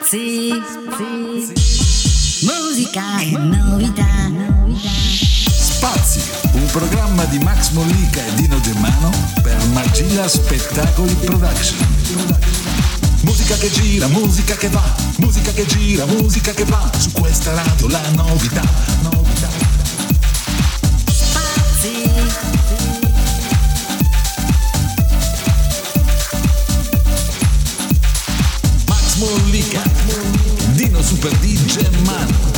Spazi, musica e novità. Spazi, un programma di Max Mollica e Dino Germano per Magilla Spettacoli Production. Musica che gira, musica che va, musica che gira, musica che va, su questa radio la novità. Spazi. Mollica, Dino Super D Germano.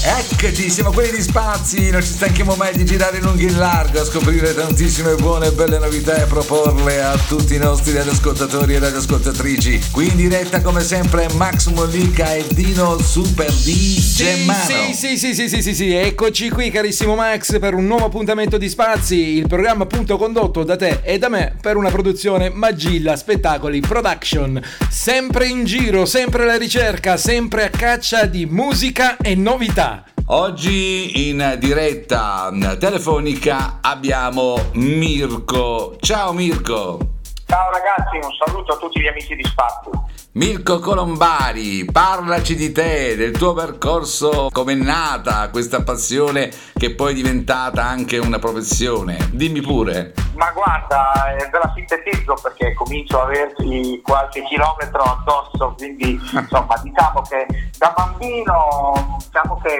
Eccoci, siamo quelli di Spazi, non ci stanchiamo mai di girare in lungo in largo a scoprire tantissime buone e belle novità e proporle a tutti i nostri radioascoltatori e radioascoltatrici. Qui in diretta come sempre Max Mollica e Dino Super D Germano. Sì, eccoci qui carissimo Max per un nuovo appuntamento di Spazi, il programma appunto condotto da te e da me per una produzione Magilla Spettacoli Production. Sempre in giro, sempre alla ricerca, sempre a caccia di musica e novità. Oggi in diretta telefonica abbiamo Mirko. Ciao Mirko. Ciao ragazzi, un saluto a tutti gli amici di Spazi. Mirko Colombari, parlaci di te, del tuo percorso, com'è nata questa passione che poi è diventata anche una professione. Dimmi pure. Ma guarda, ve la sintetizzo perché comincio a averci qualche chilometro addosso, quindi insomma diciamo che da bambino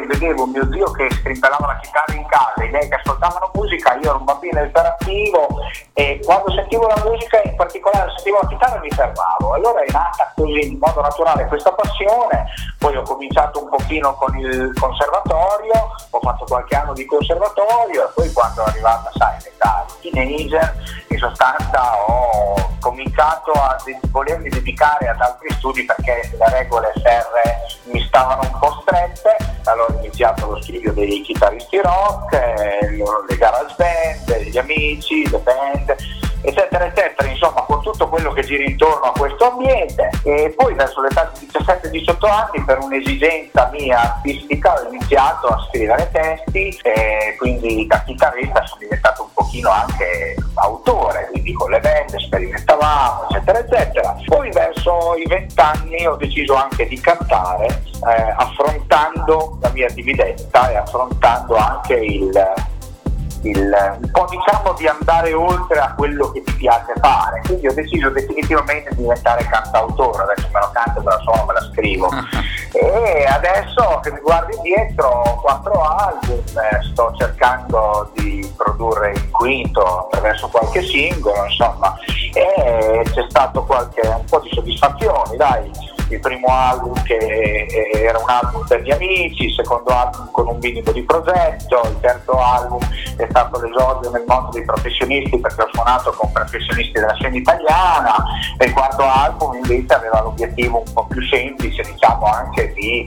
vedevo mio zio che strimpellava la chitarra in casa, i miei che ascoltavano musica, io ero un bambino iperattivo e quando sentivo la musica, in particolare sentivo la chitarra, mi fermavo. Allora è nata così in modo naturale questa passione, poi ho cominciato un pochino con il conservatorio, ho fatto qualche anno di conservatorio e poi quando è arrivata, sai, l'età teenage, in sostanza ho cominciato a volermi dedicare ad altri studi perché le regole serre mi stavano un po' strette, allora ho iniziato lo studio dei chitarristi rock, le garage band, gli amici, le band, eccetera, insomma con tutto quello che gira intorno a questo ambiente. E poi verso l'età di 17-18 anni per un'esigenza mia artistica ho iniziato a scrivere testi e quindi da chitarrista sono diventato un pochino anche autore, quindi con le band sperimentavamo eccetera. Poi verso i 20 anni ho deciso anche di cantare, affrontando la mia divinezza e affrontando anche un po' diciamo di andare oltre a quello che ti piace fare, quindi ho deciso definitivamente di diventare cantautore. Adesso me lo canto, me la suono, me la scrivo e adesso che mi guardi indietro 4 album, sto cercando di produrre il quinto attraverso qualche singolo, insomma, e c'è stato un po' di soddisfazione, dai. Il primo album che era un album per gli amici, il secondo album con un minimo di progetto, il terzo album è stato l'esordio nel mondo dei professionisti perché ho suonato con professionisti della scena italiana, e il quarto album invece aveva l'obiettivo un po' più semplice, diciamo anche di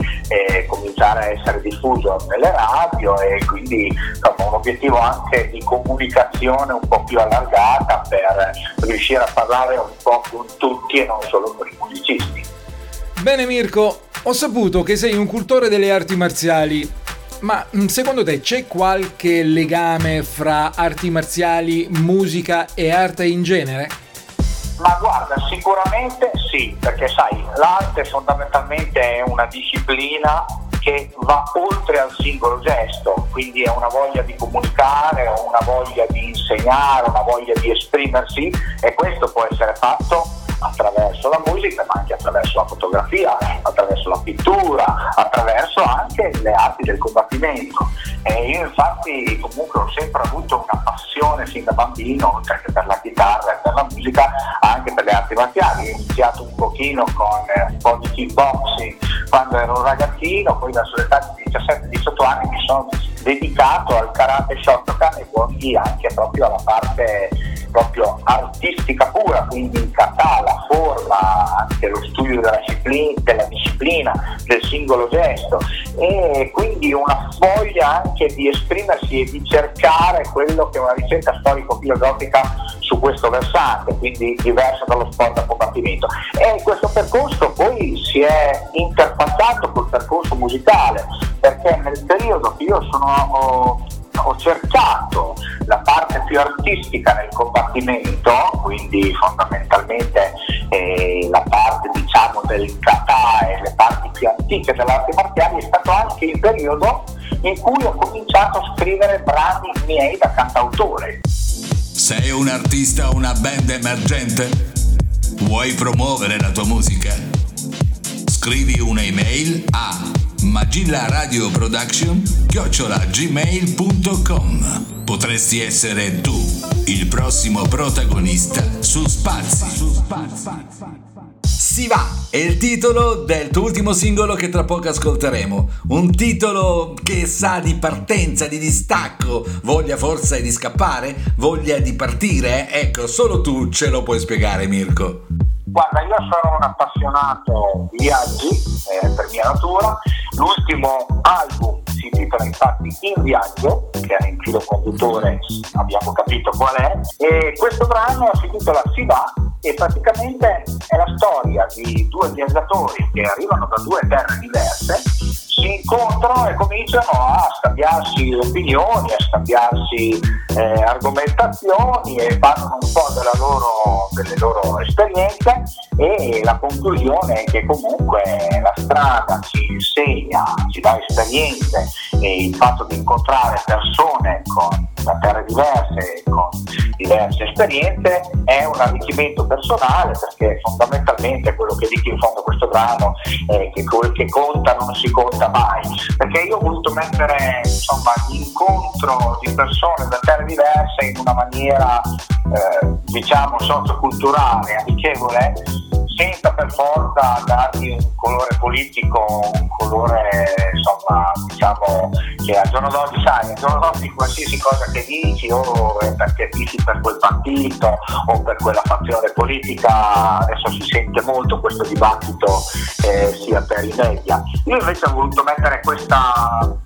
cominciare a essere diffuso nelle radio e quindi insomma, un obiettivo anche di comunicazione un po' più allargata per riuscire a parlare un po' con tutti e non solo con i musicisti. Bene Mirko, ho saputo che sei un cultore delle arti marziali, ma secondo te c'è qualche legame fra arti marziali, musica e arte in genere? Ma guarda, sicuramente sì, perché sai, l'arte fondamentalmente è una disciplina che va oltre al singolo gesto, quindi è una voglia di comunicare, una voglia di insegnare, una voglia di esprimersi, e questo può essere fatto attraverso la musica, ma anche attraverso la fotografia, attraverso la pittura, attraverso anche le arti del combattimento. E io infatti comunque ho sempre avuto una passione sin da bambino, oltre che per la chitarra e per la musica, anche per le arti marziali. Ho iniziato un pochino con un po' di kickboxing quando ero un ragazzino, poi verso l'età di 17-18 anni mi sono dedicato al karate Shotokan e quindi anche proprio alla parte proprio artistica pura, quindi catà, la forma, anche lo studio della disciplina, del singolo gesto, e quindi una voglia anche di esprimersi e di cercare quello che è una ricerca storico-filosofica su questo versante, quindi diverso dallo sport a combattimento. E questo percorso poi si è interfacciato col percorso musicale, perché nel periodo che io sono ho cercato la parte più artistica nel combattimento, quindi fondamentalmente la parte, diciamo, del kata e le parti più antiche dell'arte marziale. È stato anche il periodo in cui ho cominciato a scrivere brani miei da cantautore. Sei un artista o una band emergente? Vuoi promuovere la tua musica? Scrivi un'email a magillaradioproduction@gmail.com. Potresti essere tu il prossimo protagonista su Spazi. Si va! È il titolo del tuo ultimo singolo che tra poco ascolteremo. Un titolo che sa di partenza, di distacco, voglia forse di scappare, voglia di partire. Ecco, solo tu ce lo puoi spiegare, Mirko. Guarda, io sono un appassionato di viaggi per mia natura. L'ultimo album si titola infatti In Viaggio, che è in filo conduttore, abbiamo capito qual è, e questo brano si titola Si Va e praticamente è la storia di due viaggiatori che arrivano da due terre diverse, si incontrano e cominciano a scambiarsi opinioni, a scambiarsi argomentazioni e parlano un po' delle loro esperienze, e la conclusione è che comunque la strada ci insegna, ci dà esperienze, e il fatto di incontrare persone da terre diverse, con diverse esperienze, è un arricchimento personale, perché fondamentalmente quello che dico in fondo questo brano è che quel che conta non si conta mai, perché io ho voluto mettere, insomma, l'incontro di persone da terre diverse in una maniera diciamo socioculturale, amichevole, senza per forza dargli un colore politico, un colore, insomma, diciamo che al giorno d'oggi qualsiasi cosa che dici, o perché dici per quel partito o per quella fazione politica, adesso si sente molto questo dibattito sia per i media. Io invece ho voluto mettere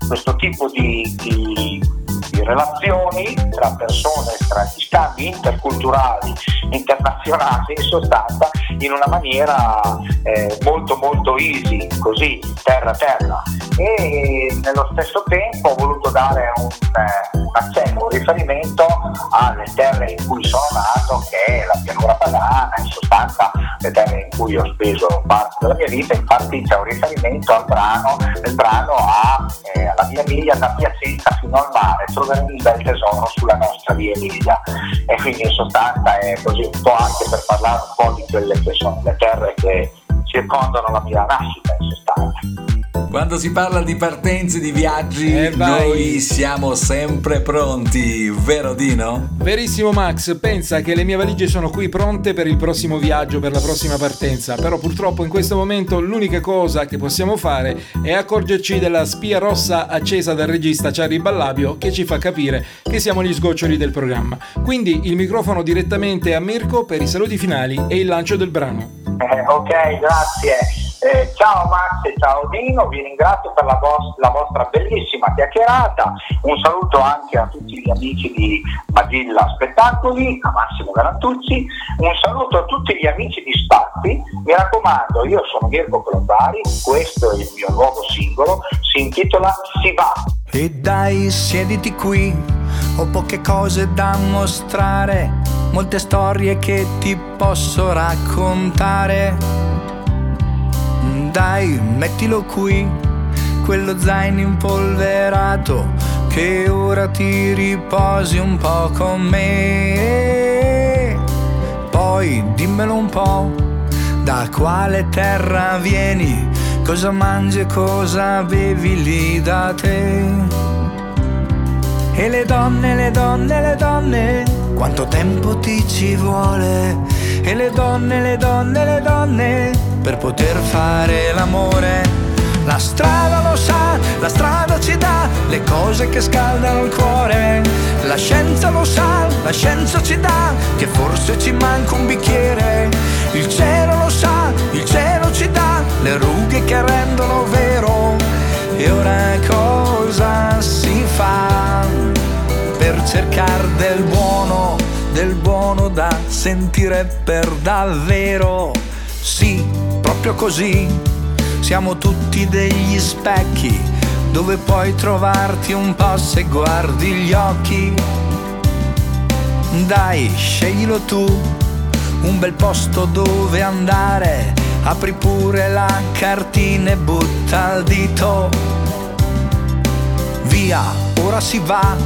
questo tipo di relazioni tra persone, tra gli scambi interculturali, internazionali, in sostanza, in una maniera molto molto easy, così terra terra, e nello stesso tempo ho voluto dare un accenno, un riferimento alle terre in cui sono nato, che è la pianura padana, in sostanza le terre in cui ho speso parte della mia vita. Infatti c'è un riferimento nel brano alla mia Emilia, da Piacenza fino al mare troveremo un bel tesoro sulla nostra via Emilia, e quindi in sostanza è così un po' anche per parlare un po' di quelle che sono le terre che circondano la mia nascita, in sostanza. Quando si parla di partenze, di viaggi, noi siamo sempre pronti, vero Dino? Verissimo Max, pensa che le mie valigie sono qui pronte per il prossimo viaggio, per la prossima partenza, però purtroppo in questo momento l'unica cosa che possiamo fare è accorgerci della spia rossa accesa dal regista Charlie Ballabio, che ci fa capire che siamo gli sgoccioli del programma. Quindi il microfono direttamente a Mirko per i saluti finali e il lancio del brano. Ok, grazie. Ciao Max, ciao Dino, vi ringrazio per la vostra bellissima chiacchierata. Un saluto anche a tutti gli amici di Magilla Spettacoli, a Massimo Garantuzzi, un saluto a tutti gli amici di Spazi. Mi raccomando, io sono Mirko Colombari, questo è il mio nuovo singolo, si intitola Si Va. E dai, siediti qui, ho poche cose da mostrare, molte storie che ti posso raccontare. Dai, mettilo qui, quello zaino impolverato, che ora ti riposi un po' con me. Poi dimmelo un po', da quale terra vieni, cosa mangi e cosa bevi lì da te. E le donne, quanto tempo ti ci vuole? E le donne per poter fare l'amore. La strada lo sa, la strada ci dà le cose che scaldano il cuore. La scienza lo sa, la scienza ci dà che forse ci manca un bicchiere. Il cielo lo sa, il cielo ci dà le rughe che rendono vero. E ora cosa si fa per cercare del buono da sentire per davvero? Sì, proprio così, siamo tutti degli specchi dove puoi trovarti un po' se guardi gli occhi. Dai, sceglilo tu, un bel posto dove andare, apri pure la cartina e butta il dito. Via, ora si va,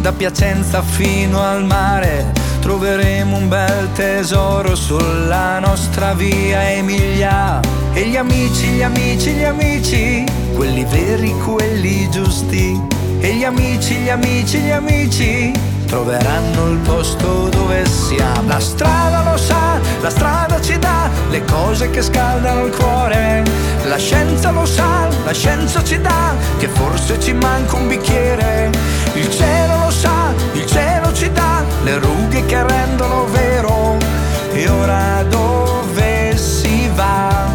da Piacenza fino al mare, troveremo un bel tesoro sulla nostra via Emilia. E gli amici, gli amici, gli amici, quelli veri, quelli giusti. E gli amici, gli amici, gli amici, troveranno il posto dove siamo. La strada lo sa, la strada ci dà le cose che scaldano il cuore. La scienza lo sa, la scienza ci dà che forse ci manca un bicchiere. Il cielo lo sa, il cielo ci dà le rughe che rendono vero. E ora dove si va?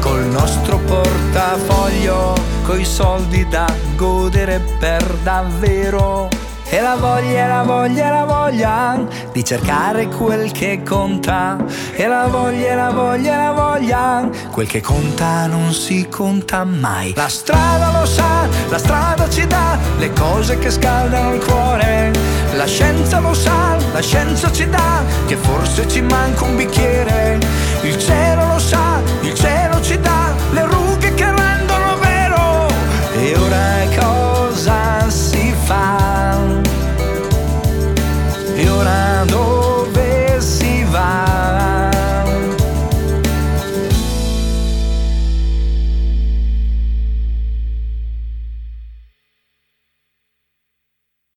Col nostro portafoglio, coi soldi da godere per davvero. E la voglia, e la voglia, e la voglia di cercare quel che conta. E la voglia, e la voglia, e la voglia, quel che conta non si conta mai. La strada lo sa, la strada ci dà le cose che scaldano il cuore. La scienza lo sa, la scienza ci dà che forse ci manca un bicchiere. Il cielo lo sa, il cielo ci dà